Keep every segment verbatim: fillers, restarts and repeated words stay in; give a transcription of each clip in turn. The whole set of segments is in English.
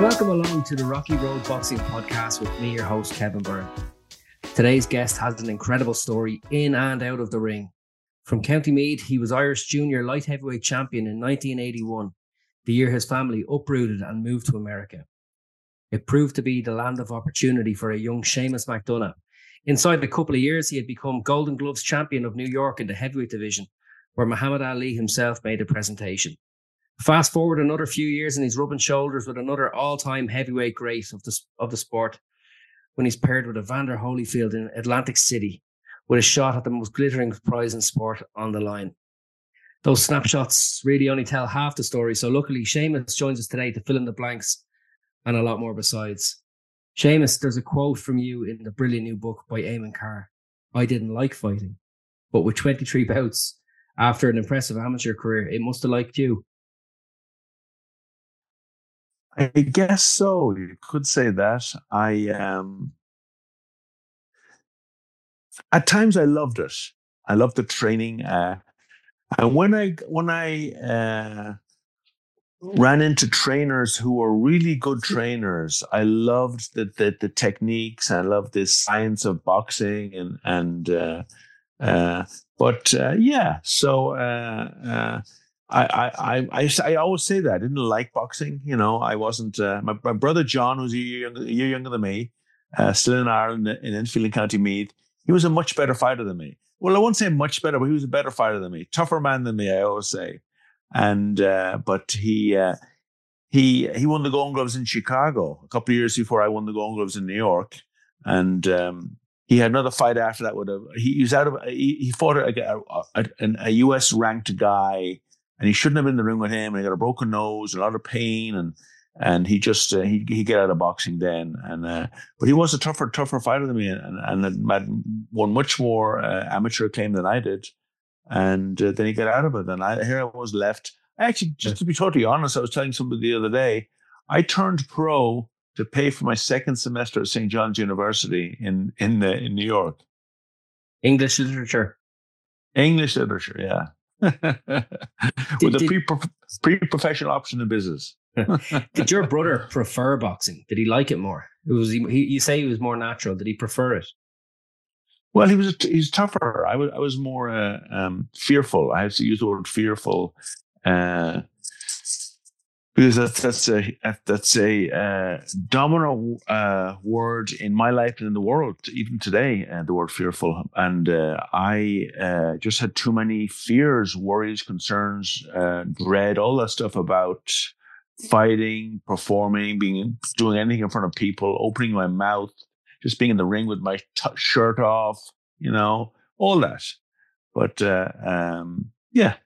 Welcome along to the Rocky Road Boxing Podcast with me, your host, Kevin Byrne. Today's guest has an incredible story in and out of the ring. From County Meath, he was Irish junior light heavyweight champion in nineteen eighty-one, the year his family uprooted and moved to America. It proved to be the land of opportunity for a young Seamus McDonagh. Inside a couple of years, he had become Golden Gloves champion of New York in the heavyweight division, where Muhammad Ali himself made a presentation. Fast forward another few years and he's rubbing shoulders with another all-time heavyweight great of the, of the sport when he's paired with Evander Holyfield in Atlantic City with a shot at the most glittering prize in sport on the line. Those snapshots really only tell half the story, so luckily Seamus joins us today to fill in the blanks and a lot more besides. Seamus, there's a quote from you in the brilliant new book by Eamon Carr. I didn't like fighting, but with twenty-three bouts after an impressive amateur career, it must have liked you. I guess so. You could say that. I um, at times I loved it. I loved the training, uh, and when I when I uh, ran into trainers who were really good trainers, I loved the the, the techniques. I loved this science of boxing, and and uh, uh, but uh, yeah. So. Uh, uh, I, I I I always say that I didn't like boxing. You know, I wasn't. Uh, my, my brother John, who's a year younger, a year younger than me, uh, still in Ireland in Enfield and County Meath, he was a much better fighter than me. Well, I won't say much better, but he was a better fighter than me, tougher man than me. I always say, and uh, but he uh, he he won the Golden Gloves in Chicago a couple of years before I won the Golden Gloves in New York, and um, he had another fight after that. Would have he, he was out of he, he fought a a, a, a U S ranked guy. And he shouldn't have been in the ring with him. And he got a broken nose, a lot of pain, and and he just uh, he he got out of boxing then. And uh, but he was a tougher, tougher fighter than me, and and, and had won much more uh, amateur acclaim than I did. And uh, then he got out of it. And I, here I was left. I actually, just to be totally honest, I was telling somebody the other day, I turned pro to pay for my second semester at Saint John's University in in the in New York. English literature. English literature, yeah. With did, a pre professional option in business. Did your brother prefer boxing? Did he like it more? It was he, you say he was more natural. Did he prefer it? Well, he was he's tougher. I was I was more uh, um, fearful. I have to use the word fearful uh, because that's that's a that's a uh, dominant uh, word in my life and in the world even today. Uh, the word fearful, and uh, I uh, just had too many fears, worries, concerns, uh, dread, all that stuff about fighting, performing, being doing anything in front of people, opening my mouth, just being in the ring with my t- shirt off, you know, all that. But uh, um, yeah.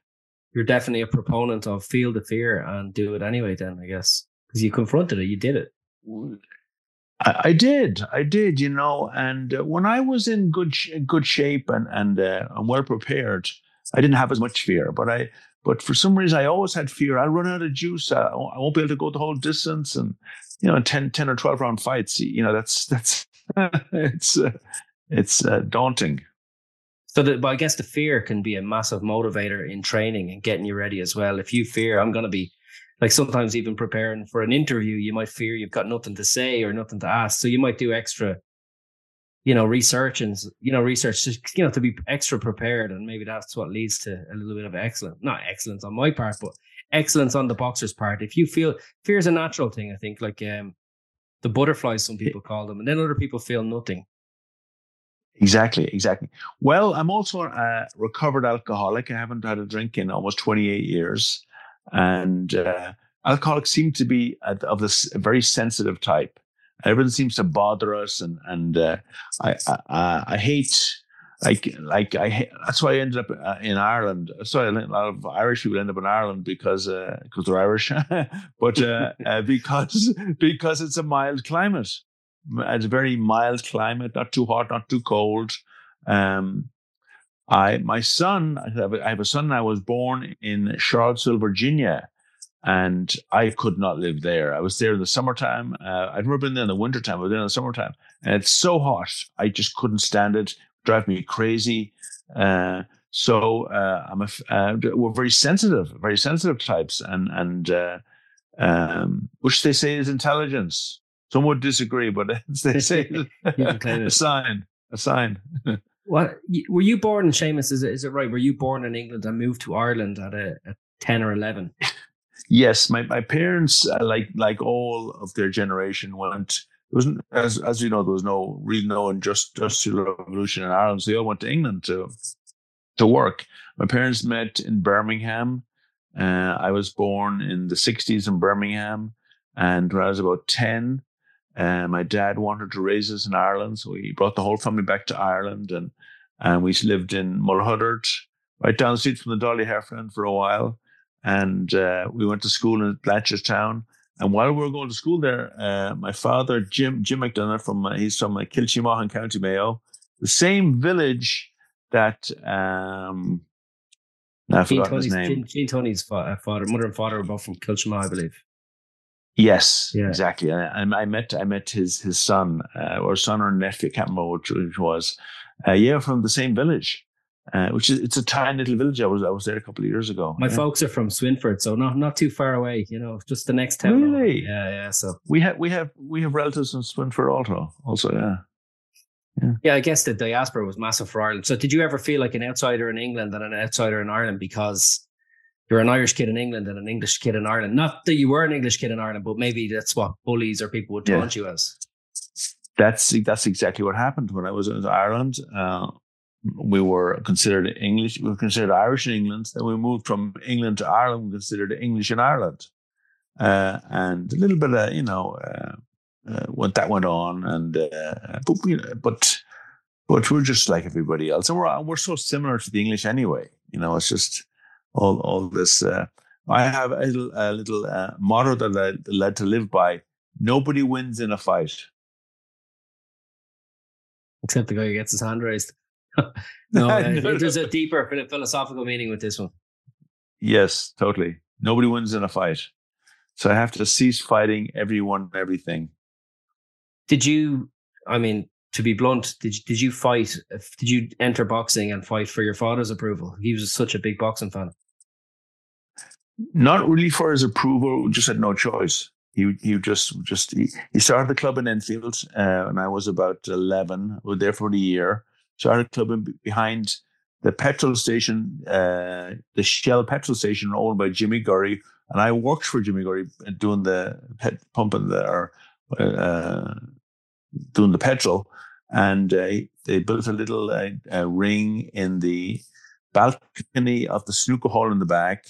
You're definitely a proponent of feel the fear and do it anyway then, I guess, because you confronted it. You did it. I, I did. I did, you know, and uh, when I was in good sh- good shape and and, uh, and well prepared, I didn't have as much fear. But I, but for some reason, I always had fear. I'll run out of juice. I, I won't be able to go the whole distance. And, you know, ten, ten or twelve round fights, you know, that's that's it's uh, it's uh, daunting. So the, but I guess the fear can be a massive motivator in training and getting you ready as well. If you fear, I'm going to be like sometimes even preparing for an interview, you might fear you've got nothing to say or nothing to ask. So you might do extra, you know, research and, you know, research, to, you know, to be extra prepared. And maybe that's what leads to a little bit of excellence, not excellence on my part, but excellence on the boxer's part. If you feel fear is a natural thing, I think, like um, the butterflies, some people call them, and then other people feel nothing. Exactly, exactly. Well, I'm also a recovered alcoholic. I haven't had a drink in almost twenty-eight years. And uh, alcoholics seem to be of this very sensitive type. Everything seems to bother us, and and uh, I, I I hate like like I hate, that's why I ended up in Ireland. Sorry, a lot of Irish people end up in Ireland because uh, because they're Irish, but uh, uh, because because it's a mild climate. It's a very mild climate, not too hot, not too cold. Um, I my son, I have a, I have a son. I was born in Charlottesville, Virginia. And I could not live there. I was there in the summertime. Uh, I'd never been there in the wintertime. I was there in the summertime. And it's so hot. I just couldn't stand it. It drives me crazy. Uh, so uh, I'm a, uh, we're very sensitive, very sensitive types, and, and uh, um, which they say is intelligence. Some would disagree, but they say a sign, a sign. What, were you born, Seamus, is it, is it right? Were you born in England and moved to Ireland at a, a ten or eleven? Yes, my, my parents, uh, like like all of their generation, went. It wasn't as as you know, there was no really no industrial revolution in Ireland, so they all went to England to to work. My parents met in Birmingham. Uh, I was born in the sixties in Birmingham, and when I was about ten, uh, my dad wanted to raise us in Ireland, so he brought the whole family back to Ireland, and and we lived in Mulhuddart, right down the street from the Dolly Heffern, for a while. And uh, we went to school in Blanchardstown. And while we were going to school there, uh, my father, Jim Jim McDonagh, from uh, he's from uh, Kilchimahan, County Mayo, the same village that um, I forgot his name. Gene, Gene Tony's father, mother and father were both from Kilchimahan, I believe. Yes, yeah. Exactly. And I, I met I met his his son uh, or son or nephew, I can't remember which it was. Uh, yeah, from the same village. Uh, which is it's a tiny little village. I was I was there a couple of years ago. My yeah. folks are from Swinford, so not not too far away. You know, just the next town. Really? Over. Yeah, yeah. So we have we have we have relatives in Swinford also. Also, yeah, yeah. Yeah, I guess the diaspora was massive for Ireland. So did you ever feel like an outsider in England and an outsider in Ireland because you're an Irish kid in England and an English kid in Ireland? Not that you were an English kid in Ireland, but maybe that's what bullies or people would taunt yeah. you as. That's that's exactly what happened when I was in Ireland. Uh, We were considered English. We were considered Irish in England. Then we moved from England to Ireland. We were considered English in Ireland, uh, and a little bit of you know uh, uh, what that went on. And uh, but, you know, but but we're just like everybody else, and we're we're so similar to the English anyway. You know, it's just all all this. Uh, I have a little, a little uh, motto that I led to live by: nobody wins in a fight, except the guy who gets his hand raised. No, uh, no, there's a deeper philosophical meaning with this one. Yes, totally. Nobody wins in a fight. So I have to cease fighting everyone, everything. Did you, I mean, to be blunt, did, did you fight, did you enter boxing and fight for your father's approval? He was such a big boxing fan. Not really for his approval, we just had no choice. He he just, just he, he started the club in Enfield uh, when I was about eleven. We were there for the year. Started clubbing behind the petrol station, uh, the Shell petrol station owned by Jimmy Gurry, and I worked for Jimmy Gurry doing the pet pumping the or uh, doing the petrol, and uh, they built a little uh, a ring in the balcony of the snooker hall in the back.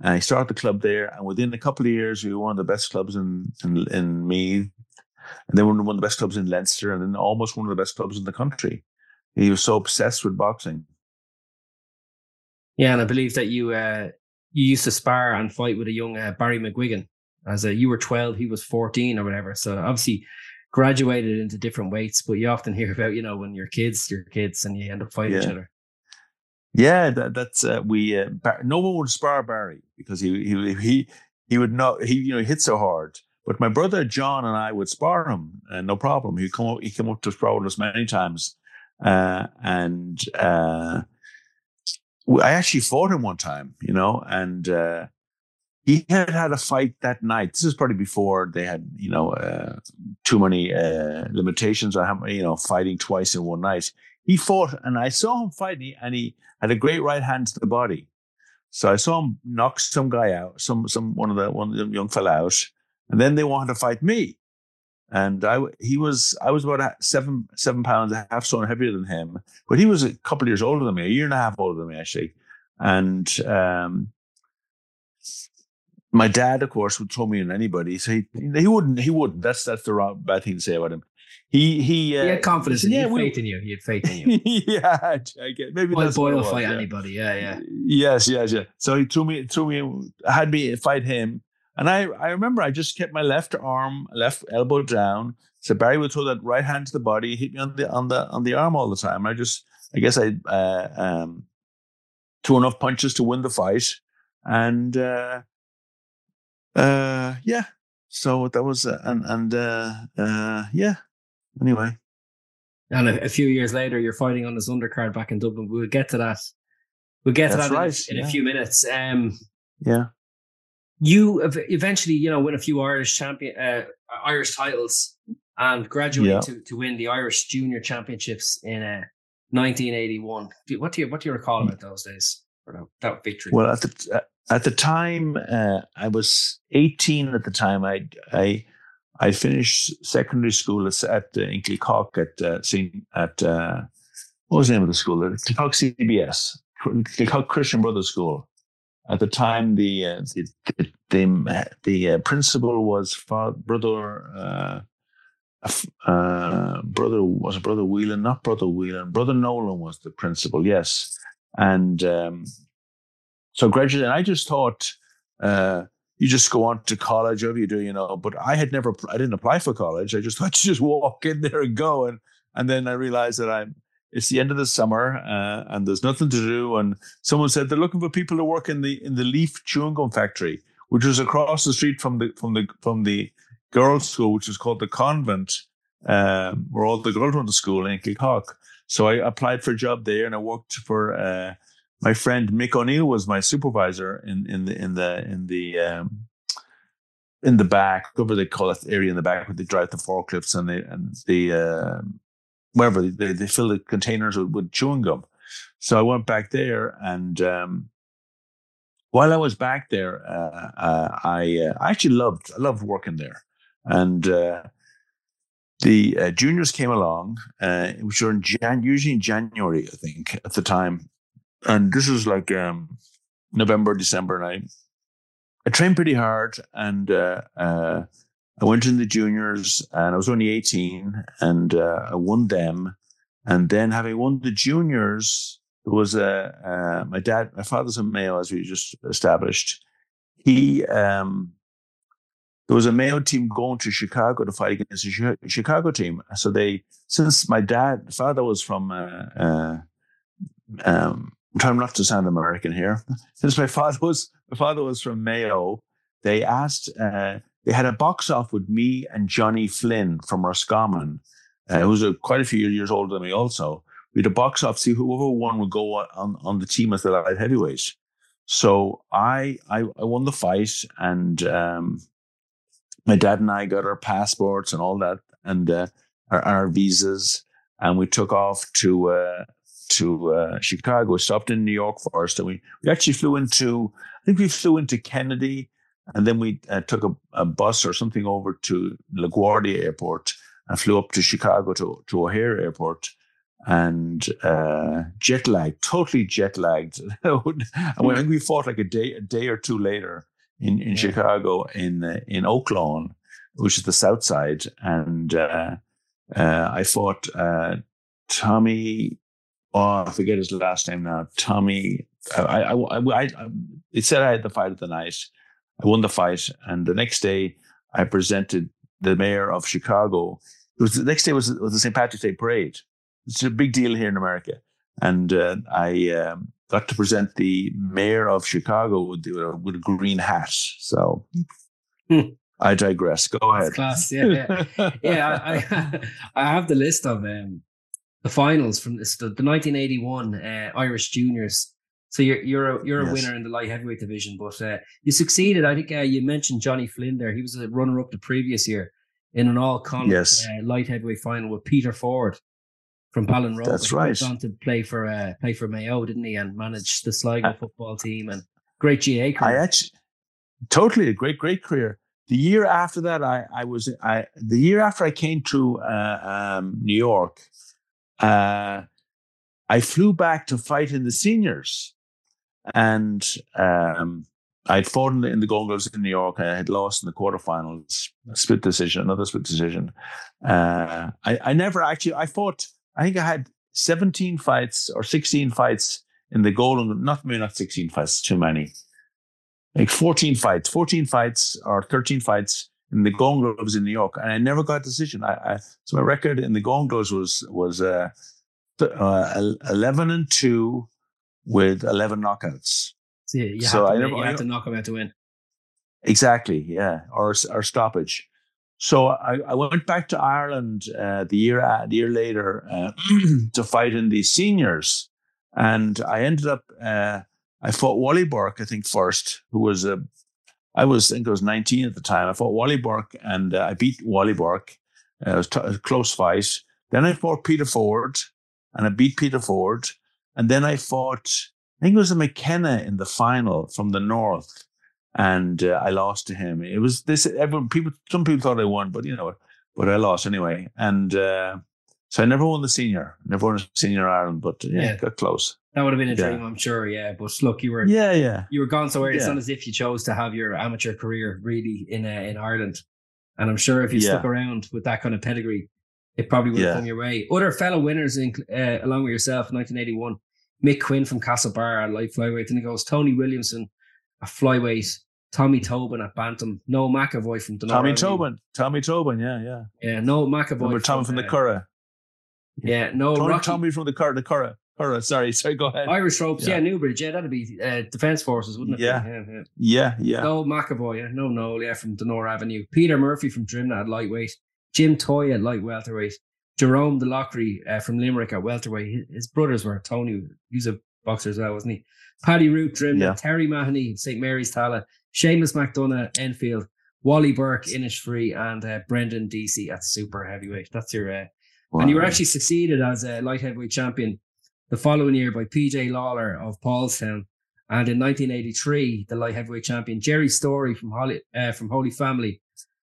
And I started the club there, and within a couple of years, we were one of the best clubs in in, in Meath, and then we were one of the best clubs in Leinster, and then almost one of the best clubs in the country. He was so obsessed with boxing. Yeah, and I believe that you uh, you used to spar and fight with a young uh, Barry McGuigan. As a, you were twelve, he was fourteen or whatever. So obviously graduated into different weights, but you often hear about, you know, when you're kids, you're kids, and you end up fighting yeah. each other. Yeah, that, that's uh, we. Uh, Bar- no one would spar Barry because he he he he would not. He you know he hit so hard. But my brother John and I would spar him, uh, no problem. He come he came up to spar with us many times. Uh, and uh, I actually fought him one time, you know, and uh, He had had a fight that night. This is probably before they had, you know, uh, too many uh, limitations on how many, you know, fighting twice in one night. He fought, and I saw him fighting, and he had a great right hand to the body. So I saw him knock some guy out, some some one of the one of the young fella out, and then they wanted to fight me, and I he was I was about seven seven pounds a half stone heavier than him, but he was a couple of years older than me, a year and a half older than me actually, and. Um, My dad, of course, would throw me in anybody. So he he wouldn't. He wouldn't. That's that's the wrong, bad thing to say about him. He he. Uh, he had confidence. He said, yeah, he had faith in you. He had faith in you. yeah, I get maybe. Boy, that's boy will fight yeah. anybody. Yeah, yeah. Yes, yes, yeah. So he threw me, threw me, had me fight him, and I, I remember I just kept my left arm, left elbow down. So Barry would throw that right hand to the body, hit me on the on the on the arm all the time. I just, I guess, I uh, um, threw enough punches to win the fight, and. Uh, Uh yeah, so that was uh, and and uh uh yeah. Anyway, and a, a few years later, you're fighting on this undercard back in Dublin. We'll get to that. We'll get That's to that right. in, in yeah. a few minutes. Um, yeah, you eventually, you know, win a few Irish champion uh, Irish titles and graduate yeah. to, to win the Irish Junior Championships in uh, nineteen eighty-one. Do, what do you what do you recall about those days or that victory? Well, at the. Uh, At the time, uh, I was eighteen. At the time, I I, I finished secondary school at, at uh, in Kilcock at uh, at uh, what was the name of the school? Kilcock C B S, Kilcock Christian Brothers School. At the time, the uh, the the, the, the uh, principal was Father, brother uh, uh, brother was it brother Whelan, not brother Whelan. Brother Nolan was the principal. Yes, and. Um, So gradually, and I just thought, uh, you just go on to college, whatever you do, you know, but I had never, I didn't apply for college. I just thought you just walk in there and go. And, and then I realized that I'm, it's the end of the summer, uh, and there's nothing to do. And someone said, they're looking for people to work in the, in the Leaf chewing gum factory, which was across the street from the, from the, from the girls' school, which was called the Convent, uh, where all the girls went to school in Kilcock. So I applied for a job there, and I worked for, uh, my friend Mick O'Neill was my supervisor in, in the in the in the um, in the back, whatever they call that area in the back where they drive the forklifts and they and the uh, wherever they, they fill the containers with, with chewing gum. So I went back there, and um, while I was back there, uh, uh, I uh, I actually loved I loved working there, and. Uh, The uh, juniors came along, uh, which were in Jan- usually in January, I think, at the time. And this was like um, November, December, and I, I trained pretty hard, and uh, uh, I went in the juniors, and I was only eighteen, and uh, I won them. And then having won the juniors, there was a, uh, my dad, my father's a Mayo, as we just established. He... Um, There was a Mayo team going to Chicago to fight against the Chicago team. So they, since my dad, father was from, uh, uh, um, I'm trying not to sound American here. Since my father was, my father was from Mayo, they asked, uh, they had a box off with me and Johnny Flynn from Roscommon, uh, who was a, quite a few years older than me also. We had a box off, see whoever won would go on, on the team as the light heavyweights. So I, I, I won the fight, and, um, my dad and I got our passports and all that, and uh, our, our visas, and we took off to uh, to uh, Chicago. We stopped in New York first, and we, we actually flew into I think we flew into Kennedy, and then we uh, took a, a bus or something over to LaGuardia Airport, and flew up to Chicago to to O'Hare Airport, and uh, jet lagged, totally jet lagged. And I think we fought like a day a day or two later. In, in yeah. Chicago, in uh, in Oak Lawn, which is the South Side, and uh, uh, I fought uh, Tommy. Oh, I forget his last name now. Tommy. I, I, I, I, it said I had the fight of the night. I won the fight, and the next day I presented the mayor of Chicago. It was the next day was was the Saint Patrick's Day parade. It's a big deal here in America, and uh, I. Um, got to present the mayor of Chicago with, the, with a green hat. So hmm. I digress. Go That's ahead. Class. Yeah, yeah. yeah I, I, I have the list of um, the finals from this, the, the nineteen eighty-one uh, Irish Juniors. So you're you're a, you're a yes. winner in the light heavyweight division, but uh, you succeeded. I think uh, you mentioned Johnny Flynn there. He was a runner-up the previous year in an all-con yes. uh, light heavyweight final with Peter Ford from Ballinrobe. That's right. He was on to play for uh, play for Mayo, didn't he? And managed the Sligo I, football team and great G A career. I actually totally a great great career. The year after that, I I was I the year after I came to uh, um, New York. Uh, I flew back to fight in the seniors, and um, I'd fought in the, in the Golden Gloves in New York. I had lost in the quarterfinals, a split decision, another split decision. Uh, I, I never actually, I fought, I think I had seventeen fights or sixteen fights in the Golden, not maybe not sixteen fights, too many, like fourteen fights, fourteen fights or thirteen fights in the Golden Gloves in New York. And I never got a decision. I, I, so my record in the Golden Gloves was, was, uh, Uh, eleven and two with eleven knockouts. So you have, so to, I never, you have I to knock them out to win. Exactly, yeah, or or stoppage. So I, I went back to Ireland uh, the year the year later uh, to fight in the seniors, and I ended up uh, I fought Wally Burke, I think first, who was a I was I think I was nineteen at the time. I fought Wally Burke and uh, I beat Wally Burke. Uh, it was t- a close fight. Then I fought Peter Ford. And I beat Peter Ford. And then I fought, I think it was a McKenna in the final from the north. And uh, I lost to him. It was this, everyone, people, some people thought I won, but you know, but I lost anyway. And uh, so I never won the senior, never won a senior Ireland, but yeah, yeah. got close. That would have been a dream, yeah. I'm sure. Yeah. But look, you were, yeah, yeah. you were gone so early. Yeah. It's not as if you chose to have your amateur career really in, uh, in Ireland. And I'm sure if you yeah. stuck around with that kind of pedigree, it probably would have yeah. come your way. Other fellow winners, in, uh, along with yourself, nineteen eighty-one, Mick Quinn from Castlebar at light flyweight. Then it goes Tony Williamson at flyweight, Tommy Tobin at bantam, Noel McEvoy from Donora. Tommy Tobin, Tommy Tobin, yeah, yeah. Yeah, Noel McEvoy. Remember Tommy from, from the Curragh. Uh, yeah, Noel Tony, Rocky. Tommy from the Curragh, the Curragh, Curragh, sorry, sorry, go ahead. Irish Ropes, yeah, yeah Newbridge, yeah, that'd be uh, Defence Forces, wouldn't it? Yeah, yeah, yeah. yeah, yeah. Noel McEvoy, yeah, no Noel, yeah, from Donora Avenue. Peter Murphy from Drimna at lightweight. Jim Toy at light welterweight, Jerome De Lockery uh, from Limerick at welterweight. His brothers were Tony, he was a boxer as well, wasn't he? Paddy Root, Drimna, yeah. Terry Mahoney, Saint Mary's Tala, Seamus McDonagh, Enfield, Wally Burke, Innisfree, and uh, Brendan Deasy at super heavyweight. That's your, uh, wow. and you were actually succeeded as a light heavyweight champion the following year by P J Lawler of Paulstown, and in nineteen eighty-three, the light heavyweight champion Jerry Story from Holy uh, from Holy Family.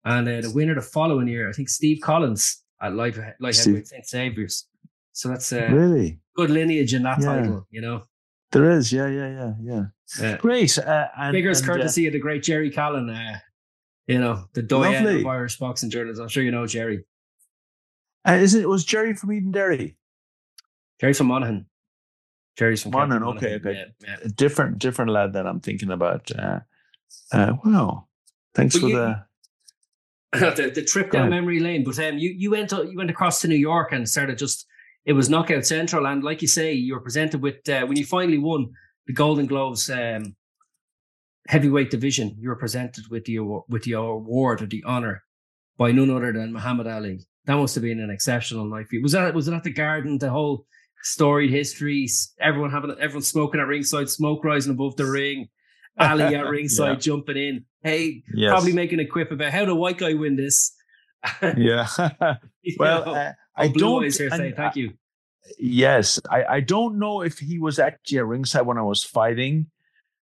And uh, the winner the following year, I think Steve Collins at light, light heavyweight Saint Saviour's. So that's uh, really good lineage in that yeah. title, you know. There is, yeah, yeah, yeah, yeah. Uh, great. Uh, and, Figures and, courtesy uh, of the great Jerry Callan, uh, you know, the doyen of Irish boxing journalism. I'm sure you know Jerry. Uh, is it was Jerry from Eden Derry? Jerry's from Monaghan. Jerry's from Monaghan. Monaghan. Okay, okay. Yeah, yeah. Different, different lad that I'm thinking about. Uh, uh, wow, thanks but for you, the. The, the trip down memory lane, but um, you you went to, you went across to New York and started just it was knockout central, and like you say, you were presented with uh, when you finally won the Golden Gloves um, heavyweight division, you were presented with the with the award or the honor by none other than Muhammad Ali. That must have been an exceptional night for you. Was that was it at the Garden? The whole storied history, everyone having everyone smoking at ringside, smoke rising above the ring. Ali at ringside yeah. jumping in. Hey, yes. probably making a quip about how the white guy win this. yeah. Well, know, uh, I don't. Here say, and, Thank you. Uh, yes, I, I don't know if he was actually at ringside when I was fighting,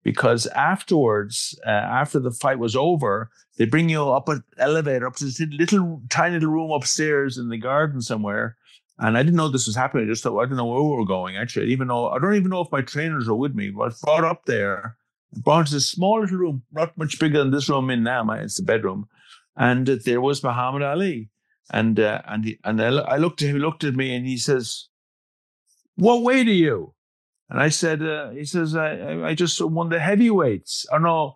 because afterwards, uh, after the fight was over, they bring you up an elevator up to this little tiny little room upstairs in the garden somewhere. And I didn't know this was happening. I just thought, well, I didn't know where we were going. Actually, even though I don't even know if my trainers were with me, but I was brought up there. Brought to this small little room, not much bigger than this room in now. It's the bedroom, and uh, there was Muhammad Ali, and uh, and he, and I, I looked at him, he looked at me, and he says, "What weight are you?" And I said, uh, "He says I I just won the heavyweights." Oh no,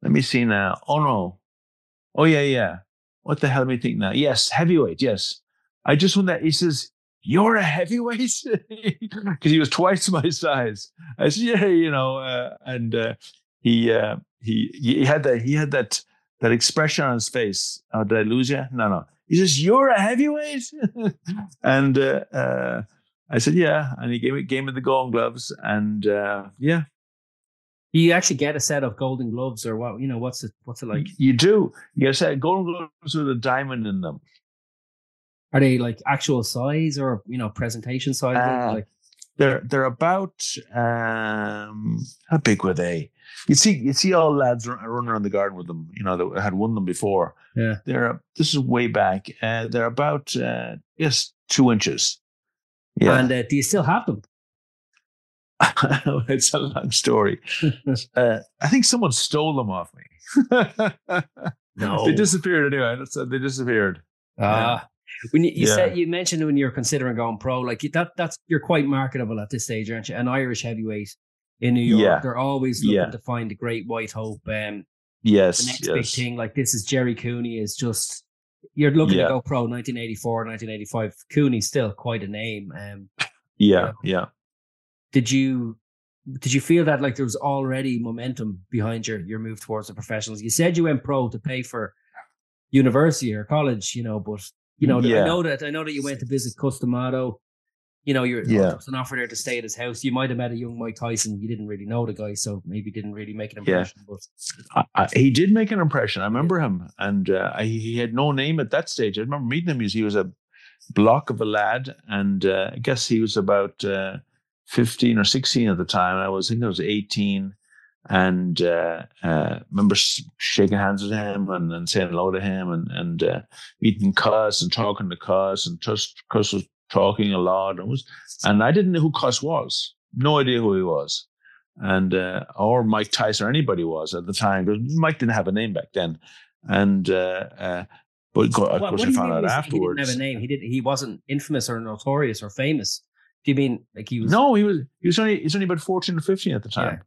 let me see now. Oh no, oh yeah yeah. What the hell am I thinking now? Yes, heavyweight. Yes, I just won that. He says, "You're a heavyweight?" Because he was twice my size. I said, "Yeah, you know." Uh, and uh, he uh, he he had that he had that that expression on his face. Oh, did I lose you? No, no. He says, "You're a heavyweight," and uh, uh, I said, yeah. And he gave me, gave me the Golden Gloves. And uh, yeah. You actually get a set of Golden Gloves, or what? You know, what's it, what's it like? You do. You get a set of Golden Gloves with a diamond in them. Are they like actual size, or, you know, presentation size? Uh, like they're they're about um, how big were they? You see, you see, all lads run, run around the garden with them. You know, that had won them before. Yeah, they're this is way back. Uh, they're about uh, yes, two inches. Yeah, and uh, do you still have them? It's a long story. uh, I think someone stole them off me. No, they disappeared anyway. So they disappeared. Ah. Uh, When you, you yeah. said you mentioned when you're considering going pro, like that, that's you're quite marketable at this stage, aren't you? An Irish heavyweight in New York, yeah. they're always looking yeah. to find the great white hope. Um, yes, the next yes. big thing. Like this is Jerry Cooney is just you're looking yeah. to go pro. nineteen eighty-four, nineteen eighty-five. Cooney's still quite a name. Um, yeah, you know, yeah. Did you did you feel that like there was already momentum behind your your move towards the professionals? You said you went pro to pay for university or college, you know, but. You know, yeah. I know that I know that you went to visit Cus D'Amato. You know, you're yeah. there was an offer there to stay at his house. You might have met a young Mike Tyson. You didn't really know the guy, so maybe didn't really make an impression. Yeah. But I, I, he did make an impression. I remember yeah. him, and uh, I, he had no name at that stage. I remember meeting him. He was a block of a lad, and uh, I guess he was about uh, fifteen or sixteen at the time. I was I think I was eighteen, and uh, uh, remember shaking hands with him and, and saying hello to him and and uh, meeting Cus and talking to Cus, and Cus was talking a lot, and was and I didn't know who Cus was, no idea who he was, and uh, or Mike Tyson or anybody was at the time, because Mike didn't have a name back then, and uh, uh, but of course well, I found out afterwards he didn't have a name. He didn't. He wasn't infamous or notorious or famous. Do you mean like he was? No, he was. He was only. He was only about fourteen or fifteen at the time. Yeah.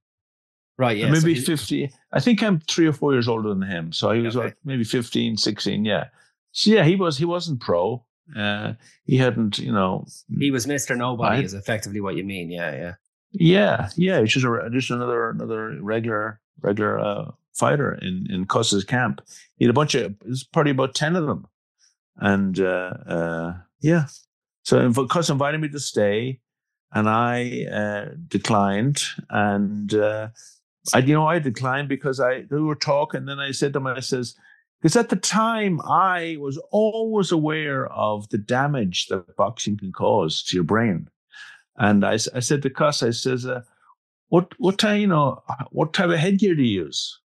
Right, yeah. Maybe so fifty. I think I'm three or four years older than him. So he was okay. like maybe fifteen, sixteen, yeah. So yeah, he was he wasn't pro. Uh, he hadn't, you know, he was Mister Nobody I, is effectively what you mean, yeah, yeah. Yeah, yeah. He's just a, just another another regular regular uh, fighter in, in Cus's camp. He had a bunch of there's probably about ten of them. And uh, uh, yeah. So Cus invited me to stay, and I uh, declined, and uh, I, you know, I declined because I we were talking. Then I said to him, I says, because at the time I was always aware of the damage that boxing can cause to your brain, and I, I said to Cus, I says, uh, what what type, you know, what type of headgear do you use?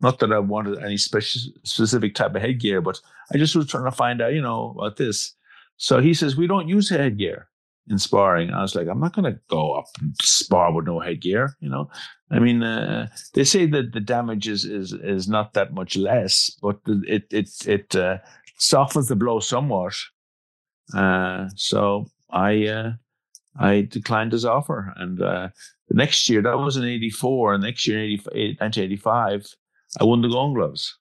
Not that I wanted any special specific type of headgear, but I just was trying to find out, you know, about this. So he says, we don't use headgear in sparring. I was like, I'm not going to go up and spar with no headgear, you know. I mean, uh, they say that the damage is is, is not that much less, but it it it uh, softens the blow somewhat. Uh, so I uh, I declined his offer, and uh, the next year, that was in eighty-four, and next year in nineteen eighty-five, I won the Golden Gloves.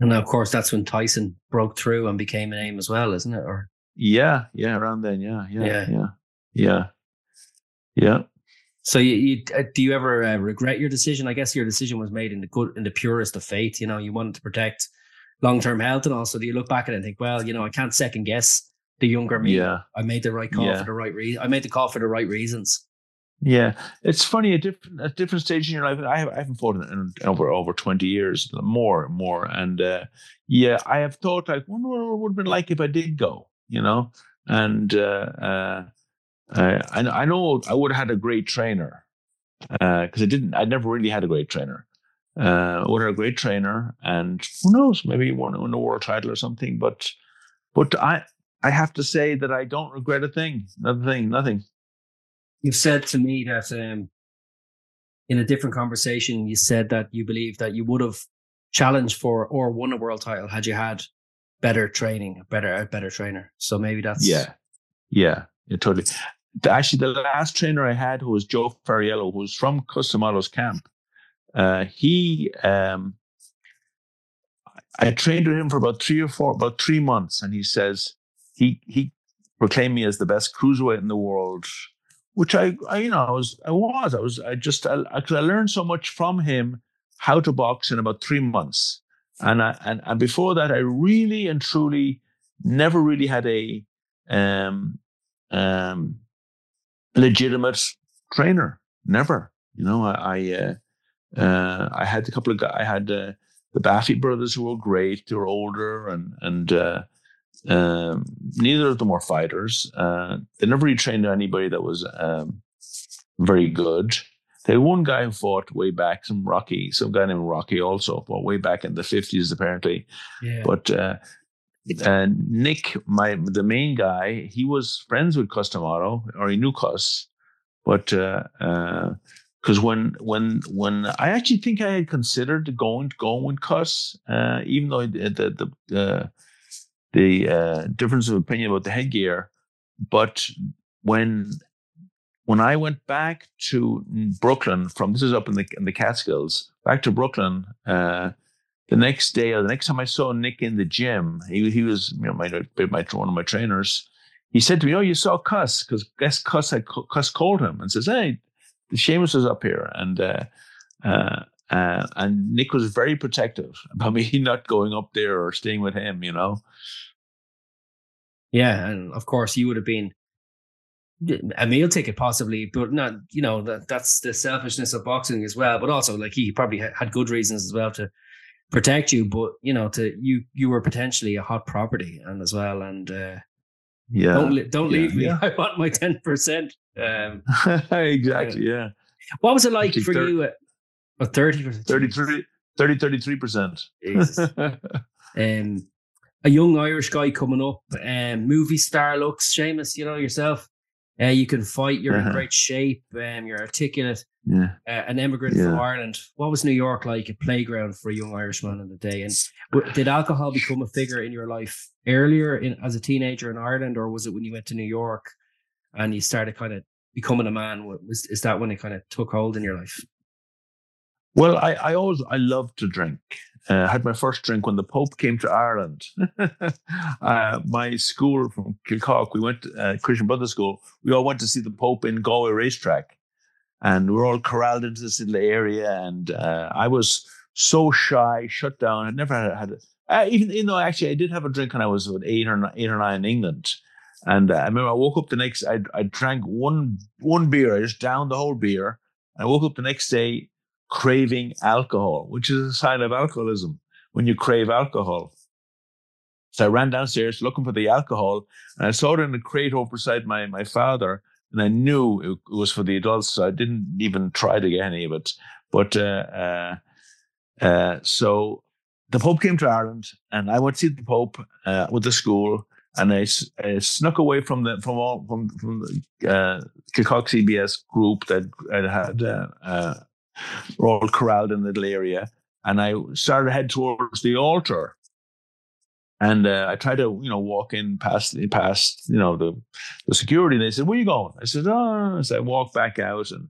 And of course, that's when Tyson broke through and became a name as well, isn't it? Or Yeah, yeah, around then, yeah, yeah, yeah, yeah, yeah. yeah. So, you, you uh, do you ever uh, regret your decision? I guess your decision was made in the good, in the purest of faith. You know, you wanted to protect long-term health, and also, do you look back at it and think, well, you know, I can't second guess the younger me. Yeah. I made the right call yeah. for the right reason. I made the call for the right reasons. Yeah, it's funny. At different at different stages in your life, I, have, I haven't fought in, in over over twenty years, more and more, and uh, yeah, I have thought like, wonder what it would have been like if I did go. You know, and uh, uh, I, I know I would have had a great trainer because uh, I didn't. I never really had a great trainer. Uh, I would have had a great trainer, and who knows, maybe won, won a world title or something. But, but I, I have to say that I don't regret a thing. Nothing. Nothing. You've said to me that um, in a different conversation, you said that you believe that you would have challenged for or won a world title had you had better training, a better, a better trainer. So maybe that's yeah, yeah, yeah totally. The, actually, the last trainer I had, who was Joe Ferriello, who was from Cus D'Amato's camp, uh, he, um, I trained with him for about three or four, about three months, and he says he he proclaimed me as the best cruiserweight in the world, which I, I you know I was I was I was I just I, I learned so much from him how to box in about three months. And I and, and before that, I really and truly never really had a um, um, legitimate trainer. Never, you know. I I, uh, uh, I had a couple of guys. I had uh, the Baffy brothers, who were great. They were older, and and uh, um, neither of them were fighters. Uh, they never really trained anybody that was um, very good. They had one guy who fought way back, some Rocky, some guy named Rocky, also fought way back in the fifties, apparently. Yeah. But uh, uh, Nick, my the main guy, he was friends with Cus D'Amato, or he knew Cus. But because uh, uh, when when when I actually think I had considered going going with Cus, uh, even though the the uh, the uh, difference of opinion about the headgear, but when when I went back to Brooklyn from this is up in the in the Catskills, back to Brooklyn, uh, the next day or the next time I saw Nick in the gym, he he was you know my my one of my trainers. He said to me, "Oh, you saw Cus, because guess Cus had Cus called him and says, 'Hey, Seamus is up here.'" And uh, uh, uh, and Nick was very protective about me not going up there or staying with him, you know. Yeah, and of course you would have been a meal ticket, possibly, but not. You know, that that's the selfishness of boxing as well. But also, like, he probably had good reasons as well to protect you. But you know, to you you were potentially a hot property, and as well, and. Uh, Yeah. Don't li- don't yeah, leave me. Yeah. I want my ten percent. Um, exactly. Yeah. What was it like for thirty, you? At, oh, thirty, thirty-three percent. Jesus. um, a young Irish guy coming up, um, movie star looks. Seamus, you know yourself. Uh, you can fight. You're uh-huh. in great shape. Um, you're articulate. Yeah. Uh, an immigrant yeah. from Ireland. What was New York like? A playground for a young Irishman in the day. And w- did alcohol become a figure in your life earlier in, as a teenager in Ireland, or was it when you went to New York and you started kind of becoming a man? Was is that when it kind of took hold in your life? Well, I, I always I loved to drink. Uh, I had my first drink when the Pope came to Ireland. uh, my school from Kilcock, we went to uh, Christian Brothers School. We all went to see the Pope in Galway Racetrack, and we were all corralled into this little area. And uh, I was so shy, shut down. I'd never had, had a Uh, even you know, actually, I did have a drink when I was about eight or nine, eight or nine in England, and uh, I remember I woke up the next. I I drank one one beer. I just downed the whole beer. I woke up the next day craving alcohol, which is a sign of alcoholism when you crave alcohol. So I ran downstairs looking for the alcohol, and I saw it in a crate over beside my my father, and I knew it was for the adults, so I didn't even try to get any of it. But uh, uh, uh, so. The Pope came to Ireland, and I went to see the Pope uh, with the school, and I, I snuck away from the from all from, from the uh, Kilcock C B S group that I had uh, uh, all corralled in the little area, and I started to head towards the altar, and uh, I tried to you know walk in past past you know the the security, and they said, "Where are you going?" I said, "Oh," so I walked back out, and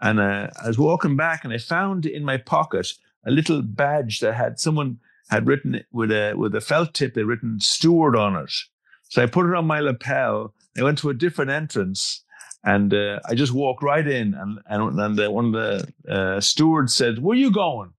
and uh, I was walking back, and I found in my pocket a little badge that had someone had written it with a with a felt tip. They written "steward" on it, so I put it on my lapel. I went to a different entrance, and uh, I just walked right in. And and, and the, one of the uh, stewards said, "Where are you going?"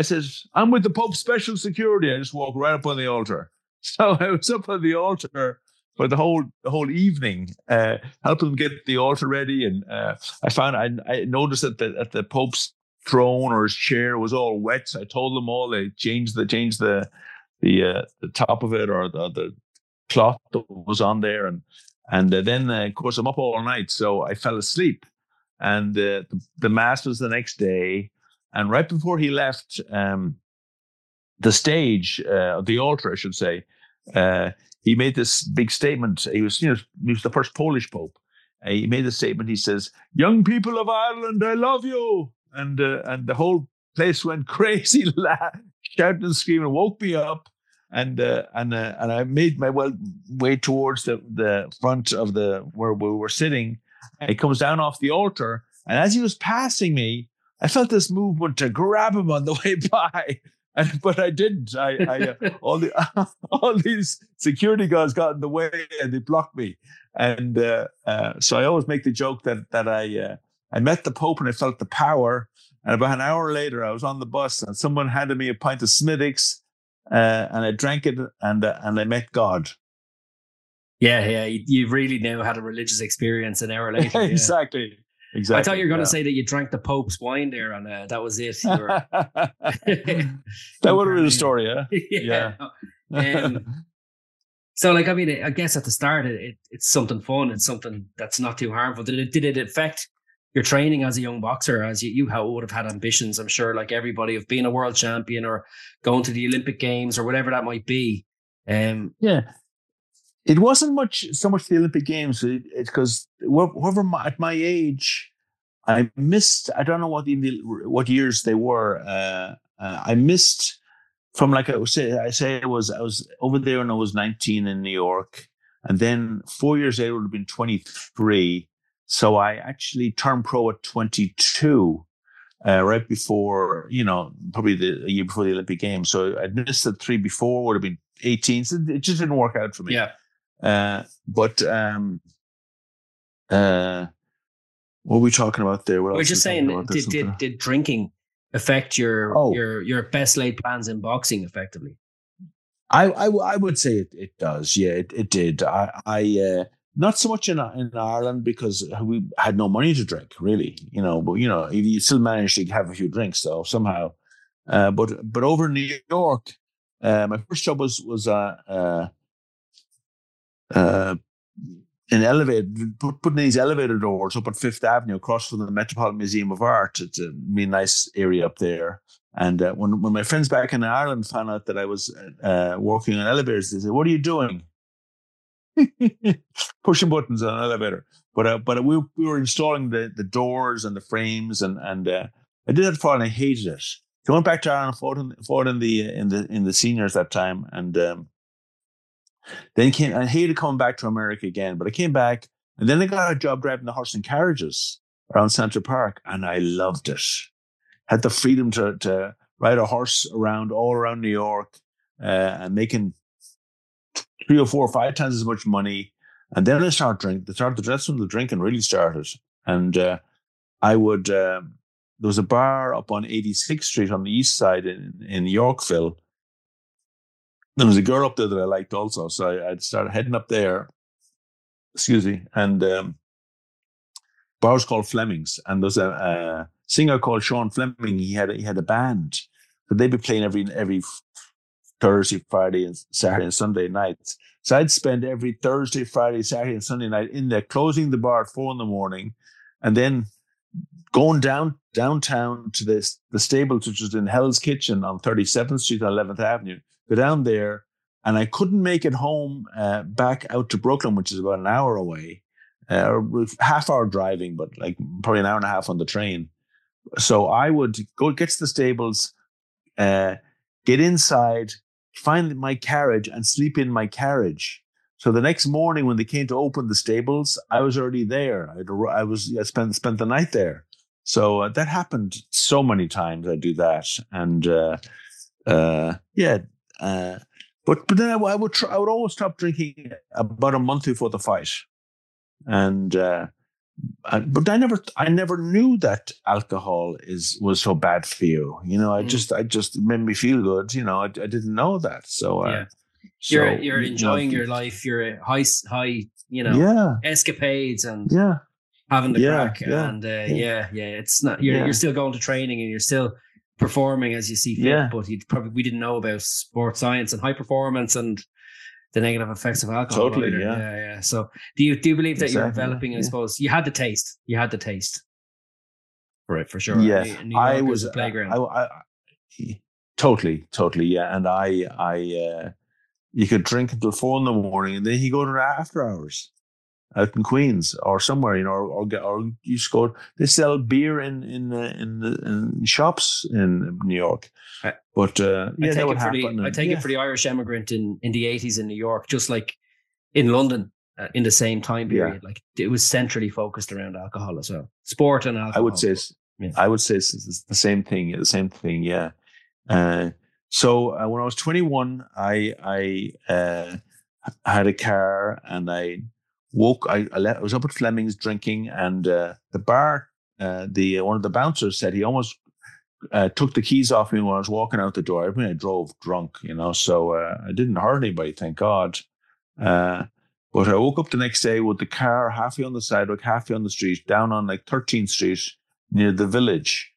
I said, "I'm with the Pope's special security." I just walked right up on the altar. So I was up on the altar for the whole the whole evening, uh, helping them get the altar ready. And uh, I found I, I noticed that the, at the Pope's throne or his chair was all wet. So I told them all they changed the changed the the uh, the top of it or the, the cloth that was on there, and and uh, then uh, of course I'm up all night, so I fell asleep. And uh, the, the mass was the next day, and right before he left um, the stage, uh, the altar, I should say, uh, he made this big statement. He was you know he was the first Polish Pope. Uh, he made the statement. He says, "Young people of Ireland, I love you." And uh, and the whole place went crazy, shouting and screaming, woke me up, and uh, and uh, and I made my way towards the, the front of the where we were sitting. He comes down off the altar, and as he was passing me, I felt this movement to grab him on the way by, and, but I didn't. I, I uh, all the all these security guards got in the way and they blocked me, and uh, uh, so I always make the joke that that I. Uh, I met the Pope and I felt the power. And about an hour later, I was on the bus and someone handed me a pint of Smithwick's, uh, and I drank it, and uh, and I met God. Yeah, yeah. You, you really now had a religious experience an hour later. Yeah. Exactly. Exactly. I thought you were going yeah. to say that you drank the Pope's wine there, and uh, that was it. Were... that would have been a story, yeah. Yeah. yeah. Um, so, like, I mean, I guess at the start, it, it's something fun. It's something that's not too harmful. Did it? Did it affect your training as a young boxer? As you, you would have had ambitions, I'm sure, like everybody, of being a world champion or going to the Olympic Games or whatever that might be. Um, yeah. It wasn't much so much the Olympic Games, because whoever my, at my age, I missed. I don't know what in the, what years they were. Uh, uh, I missed from like I say. I say it was I was over there when I was nineteen in New York, and then four years later would have been twenty-three. So I actually turned pro at twenty-two, uh, right before you know probably the a year before the Olympic Games. So I missed the three before, would have been eighteen. So it just didn't work out for me. Yeah. Uh, but um, uh, what were we talking about there? What we're just we saying, did, did did drinking affect your oh. your your best laid plans in boxing? Effectively, I I, I would say it, it does. Yeah, it, it did. I I uh, not so much in in Ireland, because we had no money to drink, really. You know, but you know, you still managed to have a few drinks though somehow. Uh, but but over in New York, uh, my first job was was uh. uh Uh, an elevator, put, putting these elevator doors up at Fifth Avenue, across from the Metropolitan Museum of Art. It's a really nice area up there. And uh, when when my friends back in Ireland found out that I was uh, working on elevators, they said, "What are you doing?" Pushing buttons on an elevator. But uh, but we we were installing the, the doors and the frames, and and uh, I did that for, and I hated it. So I went back to Ireland, fought in, fought in the in the in the seniors that time, and. Um, Then came I hated coming back to America again, but I came back, and then I got a job driving the horse and carriages around Central Park, and I loved it. Had the freedom to to ride a horse around all around New York, uh, and making three or four or five times as much money. And then I started drinking. The start the dress when the drinking really started, and uh, I would uh, there was a bar up on eighty-sixth Street on the East Side in, in Yorkville. There was a girl up there that I liked also, so I, I'd started heading up there. Excuse me, and um, bar was called Fleming's, and there's a, a singer called Sean Fleming. He had a, he had a band, so they'd be playing every every Thursday, Friday, and Saturday and Sunday nights. So I'd spend every Thursday, Friday, Saturday, and Sunday night in there, closing the bar at four in the morning, and then going down downtown to this the stables, which was in Hell's Kitchen on thirty-seventh Street and eleventh Avenue. Go down there, and I couldn't make it home uh, back out to Brooklyn, which is about an hour away, uh, or half hour driving, but like probably an hour and a half on the train. So I would go get to the stables, uh, get inside, find my carriage, and sleep in my carriage. So the next morning, when they came to open the stables, I was already there. I'd, I was I spent spent the night there. So uh, that happened so many times. I do that, and uh, uh, yeah. Uh, but but then I, I would try, I would always stop drinking about a month before the fight, and uh, I, but I never I never knew that alcohol is was so bad for you. You know, I mm. just I just it made me feel good. You know, I, I didn't know that. So, uh, yeah. so you're you're enjoying your life. You're high high. You know, yeah. escapades and yeah. having the yeah, crack yeah, and uh, yeah. yeah yeah. It's not you're yeah. you're still going to training, and you're still performing as you see fit, yeah. but he probably we didn't know about sports science and high performance and the negative effects of alcohol. Totally, yeah. yeah, yeah. So, do you do you believe that exactly. you're developing? Yeah. I suppose you had the taste. You had the taste, right? For sure. Yeah, New York I was a playground. I, I, I, totally, totally. Yeah, and I, I, uh, you could drink until four in the morning, and then you go to after hours out in Queens or somewhere, you know, or or, or you just go. They sell beer in in uh, in, in shops in New York. But uh, yeah, I take, it for, the, I take yeah. it for the Irish emigrant in, in the eighties in New York, just like in London uh, in the same time period. Yeah. Like it was centrally focused around alcohol as well, sport and alcohol. I would say, but, yeah. I would say it's, it's the same thing. The same thing, yeah. Uh, so uh, when I was twenty-one, I I uh, had a car and I. Woke. I, I, let, I was up at Fleming's drinking, and uh, the bar, uh, the one of the bouncers said he almost uh, took the keys off me when I was walking out the door. I mean, I drove drunk, you know, so uh, I didn't hurt anybody, thank God. Uh, But I woke up the next day with the car halfway on the sidewalk, halfway on the street, down on like thirteenth street near the village,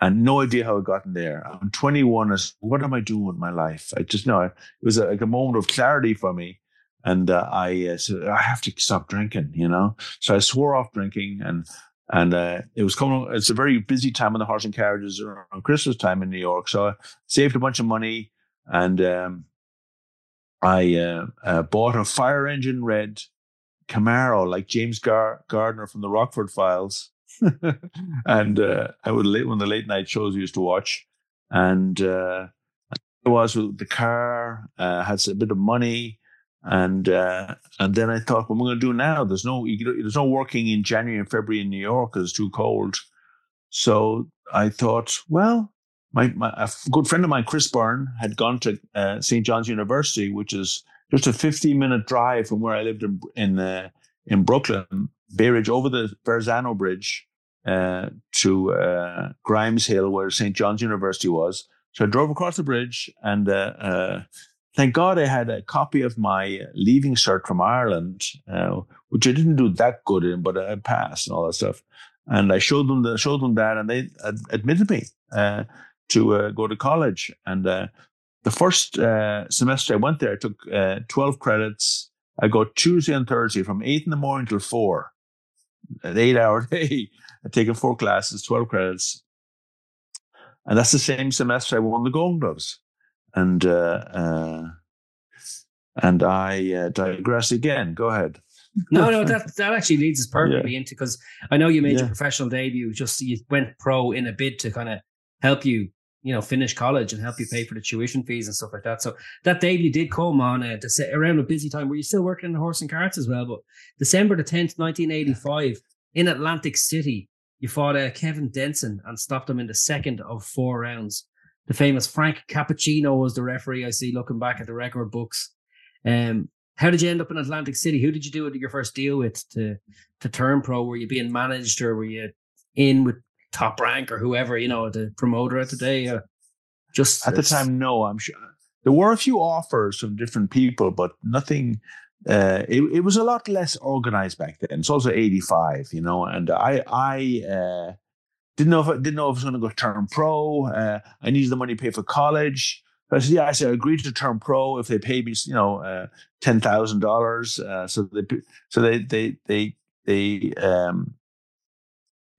and no idea how I got in there. I'm twenty-one. I said, what am I doing with my life? I just know it was a, like a moment of clarity for me. And uh, I uh, said, I have to stop drinking, you know? So I swore off drinking, and and uh, it was coming. It's a very busy time in the horse and carriages around Christmas time in New York. So I saved a bunch of money, and um, I uh, uh, bought a fire engine red Camaro like James Gar- Gardner from the Rockford Files. And uh, I would late one of the late night shows I used to watch. And uh, I was with the car, uh, had a bit of money. And uh, and then I thought, what am I going to do now? There's no there's no working in January and February in New York. It's too cold. So I thought, well, my, my a good friend of mine, Chris Byrne, had gone to uh, Saint John's University, which is just a fifteen minute drive from where I lived in in, uh, in Brooklyn, Bay Ridge, over the Verzano Bridge uh, to uh, Grimes Hill, where Saint John's University was. So I drove across the bridge, and. Uh, uh, Thank God I had a copy of my leaving cert from Ireland, uh, which I didn't do that good in, but I passed and all that stuff. And I showed them, the, showed them that, and they ad- admitted me uh, to uh, go to college. And uh, the first uh, semester I went there, I took uh, twelve credits. I go Tuesday and Thursday from eight in the morning till four, an eight-hour day. I'd taken four classes, twelve credits. And that's the same semester I won the Golden Gloves. And uh, uh, and I uh, digress again. Go ahead. no, no, that that actually leads us perfectly yeah. into, because I know you made yeah. your professional debut. Just you went pro in a bid to kind of help you, you know, finish college and help you pay for the tuition fees and stuff like that. So that debut did come on a, around a busy time. Were you still working in horse and carts as well? But December the tenth, nineteen eighty-five, in Atlantic City, you fought uh, Kevin Denson and stopped him in the second of four rounds. The famous Frank Cappuccino was the referee, I see, looking back at the record books. Um, how did you end up in Atlantic City? Who did you do your first deal with to, to turn pro? Were you being managed, or were you in with Top Rank or whoever, you know, the promoter at the day? Uh, just at the time, no, I'm sure. There were a few offers from different people, but nothing. Uh, it, it was a lot less organized back then. It's also eighty-five, you know, and I... I uh, Didn't know if I didn't know if I was going to go turn pro. Uh, I needed the money to pay for college. But I said, yeah, I said I agreed to turn pro if they paid me, you know, uh, ten thousand uh, dollars. So they, so they, they, they, they, um,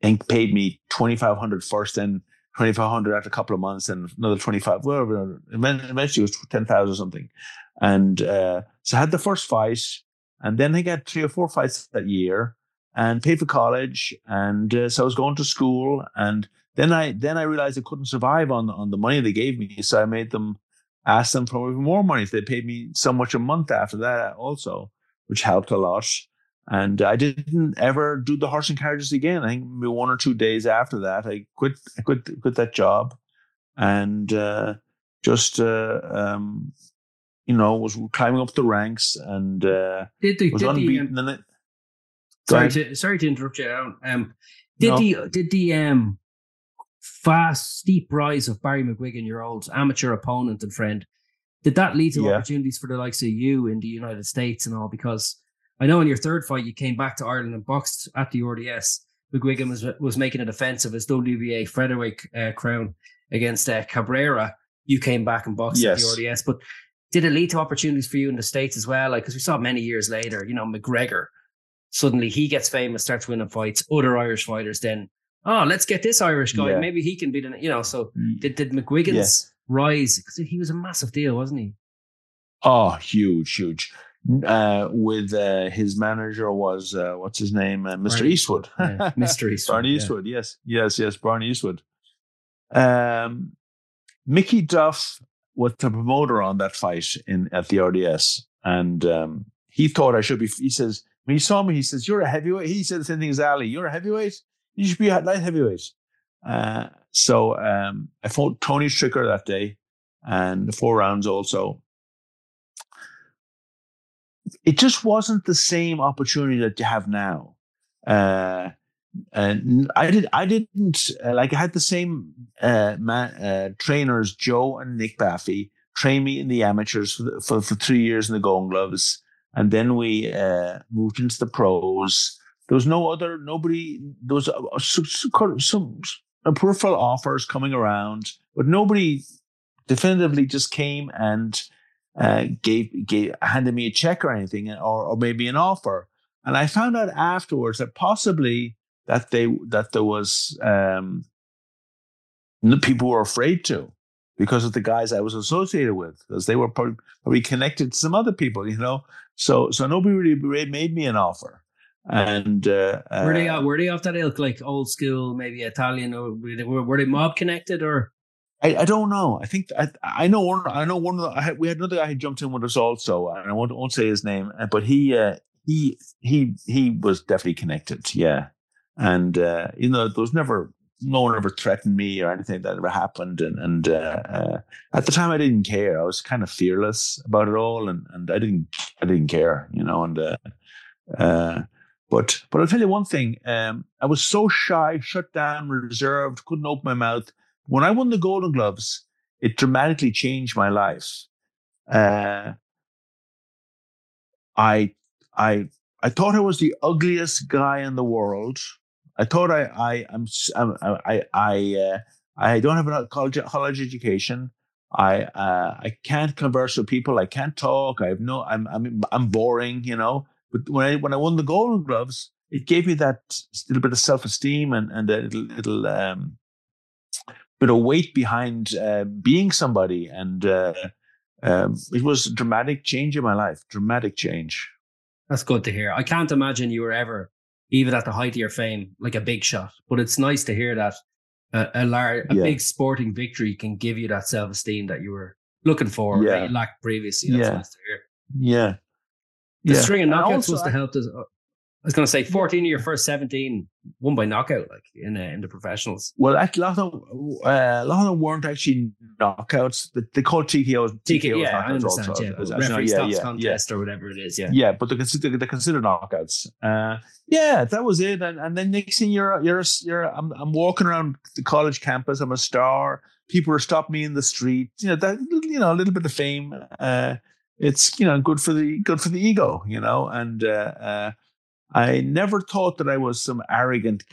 I think paid me twenty five hundred first, then twenty five hundred after a couple of months, and another twenty five. Whatever. Eventually, it was ten thousand something. And uh, so I had the first fight, and then I got three or four fights that year. And paid for college, and uh, so I was going to school, and then I then I realized I couldn't survive on on the money they gave me, so I made them ask them for more money. If they paid me so much a month after that, also, which helped a lot. And I didn't ever do the horse and carriages again. I think maybe one or two days after that, I quit I quit quit that job, and uh, just uh, um, you know was climbing up the ranks and uh, did the, was did unbeaten. The, um- Sorry to, sorry to interrupt you, Alan. Um, did no. the did the um, fast, steep rise of Barry McGuigan, your old amateur opponent and friend, did that lead to yeah. opportunities for the likes of you in the United States and all? Because I know in your third fight, you came back to Ireland and boxed at the R D S. McGuigan was was making a defense of his W B A featherweight uh, crown against uh, Cabrera. You came back and boxed yes. at the R D S. But did it lead to opportunities for you in the States as well? Like, because we saw many years later, you know, McGregor. Suddenly he gets famous, starts winning fights. Other Irish fighters then, oh, let's get this Irish guy. Yeah. Maybe he can be the, you know, so did, did McGuigan's yeah. rise? Because he was a massive deal, wasn't he? Oh, huge, huge. Uh, with uh, his manager was, uh, what's his name? Uh, Mister Barney. Eastwood. Yeah. Mister Eastwood. Barney Eastwood, yeah. yes. Yes, yes, Barney Eastwood. Um, Mickey Duff was the promoter on that fight in at the R D S. And um, he thought I should be, he says, when he saw me, he says, you're a heavyweight. He said the same thing as Ali. You're a heavyweight? You should be a light heavyweight. Uh, so um, I fought Tony Stricker that day, and the four rounds also. It just wasn't the same opportunity that you have now. Uh, and I, did, I didn't, uh, like I had the same uh, man, uh, trainers, Joe and Nick Baffey, train me in the amateurs for, the, for, for three years in the Golden Gloves. And then we uh, moved into the pros. There was no other, nobody, there was uh, some, some uh, peripheral offers coming around, but nobody definitively just came and uh, gave, gave, handed me a check or anything, or, or maybe an offer. And I found out afterwards that possibly that they, that there was um, people were afraid to, because of the guys I was associated with, because they were probably connected to some other people, you know. So, so nobody really made me an offer. And uh, were they uh, were they off that ilk, like old school, maybe Italian, or were they, were they mob connected, or? I, I don't know. I think I I know one. I know one of the. I had, we had another guy who jumped in with us also, and I won't won't say his name, but he uh, he he he was definitely connected. Yeah, and uh, you know, there was never. No one ever threatened me or anything that ever happened. And, and uh, uh, at the time, I didn't care. I was kind of fearless about it all, and, and I didn't I didn't care, you know. And uh, uh, but but I'll tell you one thing. Um, I was so shy, shut down, reserved, couldn't open my mouth. When I won the Golden Gloves, it dramatically changed my life. Uh, I I I thought I was the ugliest guy in the world. I thought I I I'm, I I uh, I don't have a college college education. I uh, I can't converse with people. I can't talk. I have no. I'm I'm I'm boring, you know. But when I when I won the Golden Gloves, it gave me that little bit of self esteem and and a little, little um, bit of weight behind uh, being somebody. And uh, um, it was a dramatic change in my life. Dramatic change. That's good to hear. I can't imagine you were ever, even at the height of your fame, like a big shot. But it's nice to hear that a, a large, a yeah. big sporting victory can give you that self-esteem that you were looking for, yeah. that you lacked previously. That's yeah. nice to hear. Yeah. The yeah. string of knockouts must have helped us. I was going to say, fourteen of your first seventeen won by knockout, like in uh, in the professionals. Well, a lot of uh, lot of them weren't actually knockouts. They called T K Os. T K Os, yeah, knockouts also. Yeah, was, referee yeah, stops yeah, contest yeah. or whatever it is. Yeah, yeah, but they're considered, they're considered knockouts. Uh, yeah, that was it. And and then next thing you're you're you're I'm I'm walking around the college campus. I'm a star. People are stopping me in the street. You know that you know a little bit of fame. Uh, it's you know good for the good for the ego. You know and. Uh, uh, I never thought that I was some arrogant,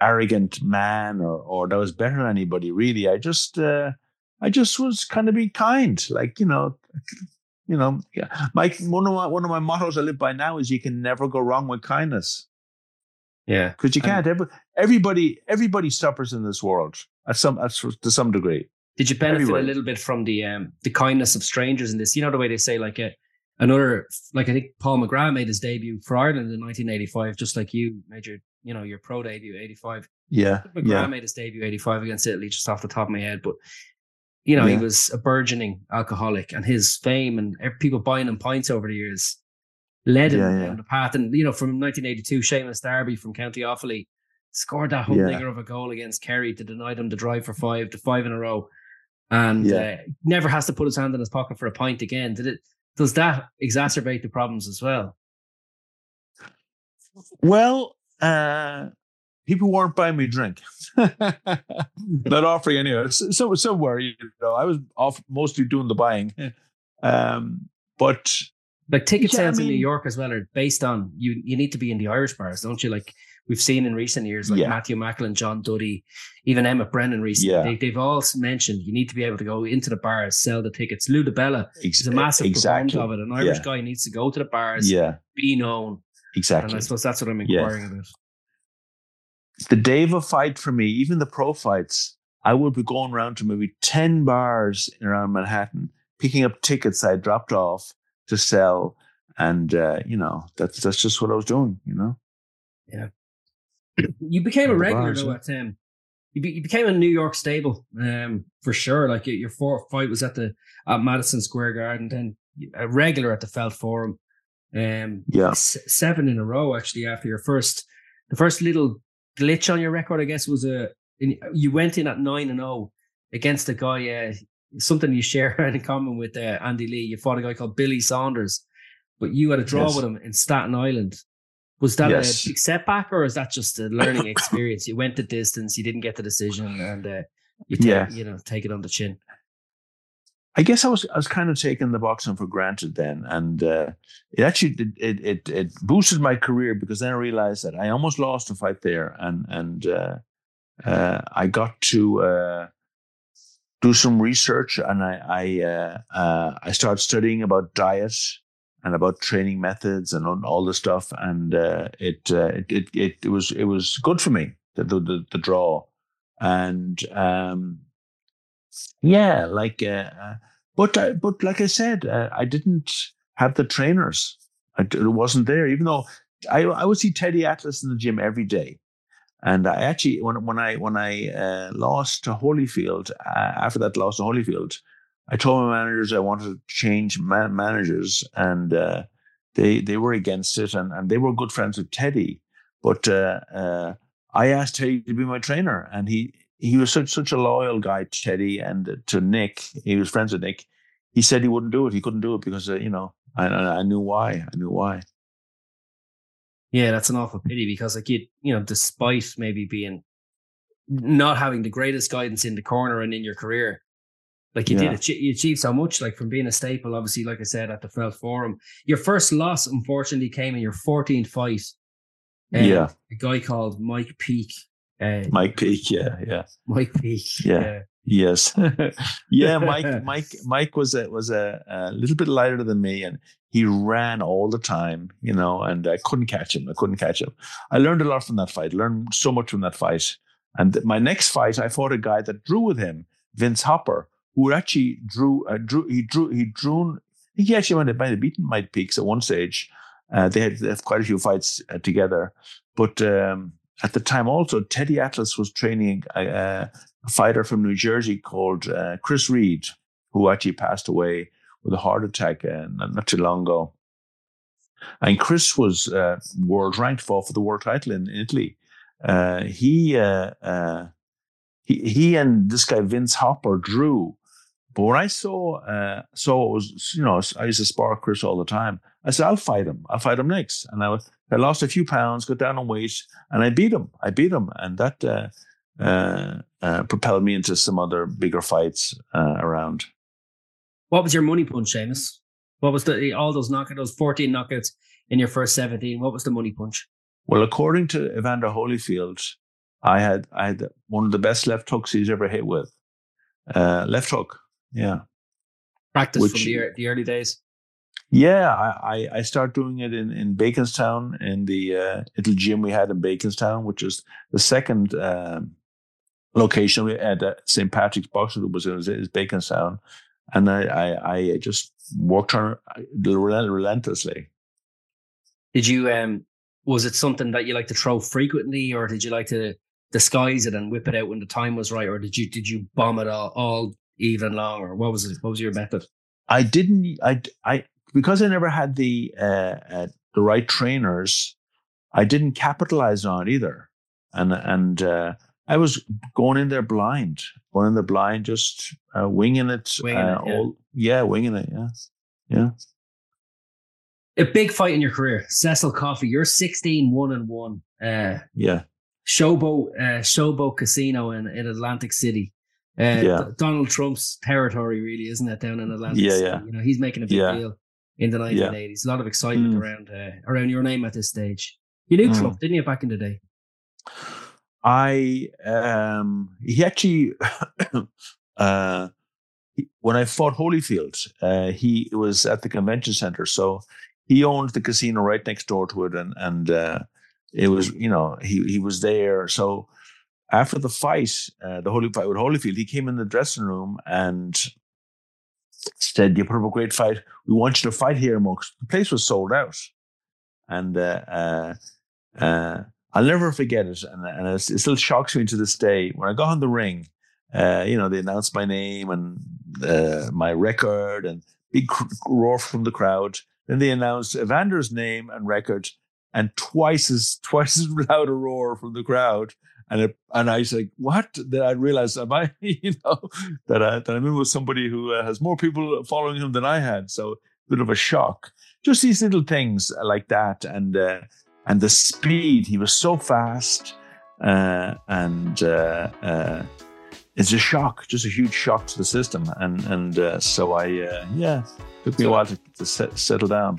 arrogant man, or or that I was better than anybody. Really, I just, uh, I just was kind of be kind, like you know, you know. Mike, one of my one of my mottos I live by now is you can never go wrong with kindness. Yeah, because you can't. Every, everybody, everybody suffers in this world at some at, to some degree. Did you benefit everybody. a little bit from the um, the kindness of strangers in this? You know the way they say, like a. Another, like I think Paul McGrath made his debut for Ireland in nineteen eighty-five, just like you made your, you know, your pro debut eighty-five. Yeah, McGrath yeah. made his debut eighty-five against Italy, just off the top of my head. But you know, yeah. he was a burgeoning alcoholic, and his fame and people buying him pints over the years led him yeah, yeah. down the path. And you know, from nineteen eighty-two, Seamus Darby from County Offaly scored that humdinger yeah. of a goal against Kerry to deny them the drive for five, to five in a row, and yeah. uh, never has to put his hand in his pocket for a pint again. Did it? Does that exacerbate the problems as well? Well, uh, people weren't buying me drink. Not offering anyway. So somewhere, you know, I was off mostly doing the buying. Um, but like ticket yeah, sales I mean, in New York as well are based on you. You need to be in the Irish bars, don't you? Like we've seen in recent years, like yeah. Matthew Macklin, John Duddy, even Emmett Brennan recently. Yeah. They, they've all mentioned you need to be able to go into the bars, sell the tickets. Lou DiBella Ex- is a massive exactly. proponent of it. An Irish yeah. guy needs to go to the bars, yeah. be known. Exactly. And I suppose that's what I'm inquiring yeah. about. The day of a fight for me, even the pro fights, I would be going around to maybe ten bars around Manhattan, picking up tickets I dropped off to sell. And, uh, you know, that's, that's just what I was doing, you know? Yeah. You became a regular though at ten. You, be, you became a New York stable, um, for sure. Like your fourth fight was at the at Madison Square Garden, then a regular at the Felt Forum. Um, yeah, s- seven in a row actually. After your first, the first little glitch on your record, I guess, was a in, you went in at nine and zero against a guy. Uh, something you share in common with uh, Andy Lee. You fought a guy called Billy Saunders, but you had a draw yes. with him in Staten Island. Was that yes. a big setback, or is that just a learning experience? You went the distance, you didn't get the decision, and uh, you, take, yeah. you know, take it on the chin. I guess I was I was kind of taking the boxing for granted then, and uh, it actually did, it it it boosted my career, because then I realized that I almost lost a fight there, and and uh, uh, I got to uh, do some research, and I I uh, uh, I started studying about diet and about training methods and on all this stuff, and uh, it, uh, it it it it was it was good for me, the the, the draw, and. Um, Yeah, like, uh, uh, but I, but like I said, uh, I didn't have the trainers. I, it wasn't there. Even though I, I would see Teddy Atlas in the gym every day, and I actually when when I when I uh, lost to Holyfield uh, after that loss to Holyfield, I told my managers I wanted to change man- managers, and uh, they they were against it, and, and they were good friends with Teddy, but uh, uh, I asked Teddy to be my trainer, and he. He was such such a loyal guy, Teddy, and to Nick. He was friends with Nick. He said he wouldn't do it. He couldn't do it because, uh, you know, I, I knew why. I knew why. Yeah, that's an awful pity, because, like, you, you know, despite maybe being not having the greatest guidance in the corner and in your career, like you yeah. did, you achieved so much, like from being a staple, obviously, like I said, at the Felt Forum. Your first loss, unfortunately, came in your fourteenth fight. Um, yeah. A guy called Mike Peak. Uh, Mike Peak, yeah, yeah. Mike Peak, yeah, yeah. yes, yeah. Mike, Mike, Mike was a, was a, a little bit lighter than me, and he ran all the time, you know. And I couldn't catch him. I couldn't catch him. I learned a lot from that fight. Learned so much from that fight. And th- my next fight, I fought a guy that drew with him, Vince Hopper, who actually drew, uh, drew, he drew, he drew. He actually might have, might have beaten Mike Peaks at one stage. Uh, they, had, they had quite a few fights uh, together, but. Um, At the time, also, Teddy Atlas was training a, a fighter from New Jersey called uh, Chris Reed, who actually passed away with a heart attack uh, not, not too long ago. And Chris was uh, world ranked for, for the world title in, in Italy. Uh, he, uh, uh, he he, and this guy Vince Hopper drew. But when I saw uh, saw it was, you know, I used to spar Chris all the time. I said, I'll fight him. I'll fight him next. And I was. I lost a few pounds, got down on weight, and I beat him. I beat him, and that uh, uh, uh, propelled me into some other bigger fights uh, around. What was your money punch, Seamus? What was the all those knockouts, those fourteen knockouts in your first seventeen? What was the money punch? Well, according to Evander Holyfield, I had I had one of the best left hooks he's ever hit with. Uh, left hook, yeah. Practice Which, from the, the early days. Yeah, I, I started doing it in, in Baconstown, in the uh, little gym we had in Baconstown, which is the second uh, location we had at Saint Patrick's Boxing Club, was in Baconstown. And I, I, I just worked on it relentlessly. Did you, um, was it something that you like to throw frequently, or did you like to disguise it and whip it out when the time was right? Or did you did you bomb it all, all evening long? Or what was it? What was your method? I didn't, I, I, Because I never had the uh, uh, the right trainers, I didn't capitalize on it either, and and uh, I was going in there blind, going in there blind, just uh, winging it. Winging uh, it yeah. All, yeah, winging it. Yeah, yeah. A big fight in your career, Cecil Coffey. You're sixteen, one and one. Uh, yeah. Showboat, uh, Showboat Casino in, in Atlantic City. Uh, yeah. D- Donald Trump's territory, really, isn't it? Down in Atlantic yeah, City, yeah. You know, he's making a big yeah. deal. In the nineteen eighties, yeah. a lot of excitement mm. around uh, around your name at this stage. You knew mm. Trump, didn't you, back in the day? I um, he actually uh, when I fought Holyfield, uh, he was at the convention center, so he owned the casino right next door to it, and and uh, it was you know he he was there. So after the fight, uh, the Holy fight with Holyfield, he came in the dressing room and. Said, you put up a great fight. We want you to fight here, Monks. The place was sold out, and uh, uh, uh, I'll never forget it. And, and it still shocks me to this day. When I got on the ring, uh, you know, they announced my name and uh, my record, and big roar from the crowd. Then they announced Evander's name and record, and twice as twice as loud a roar from the crowd. And it, and I was like, what? Then I realized, am I, you know, that, I, that I'm in with somebody who uh, has more people following him than I had. So a bit of a shock. Just these little things like that. And uh, and the speed, he was so fast. Uh, and uh, uh, it's a shock, just a huge shock to the system. And, and uh, so I, uh, yeah, it took me a while to, to set, settle down.